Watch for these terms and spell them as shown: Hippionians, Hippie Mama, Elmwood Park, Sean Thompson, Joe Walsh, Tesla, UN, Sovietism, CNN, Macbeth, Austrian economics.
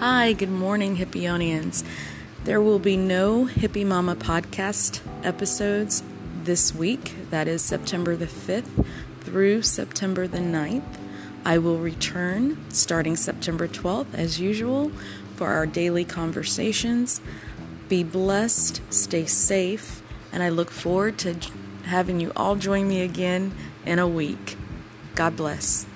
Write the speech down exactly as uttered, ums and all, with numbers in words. Hi, good morning, Hippionians. There will be no Hippie Mama podcast episodes this week. That is September the fifth through September the ninth. I will return starting September twelfth as usual for our daily conversations. Be blessed, stay safe, and I look forward to having you all join me again in a week. God bless.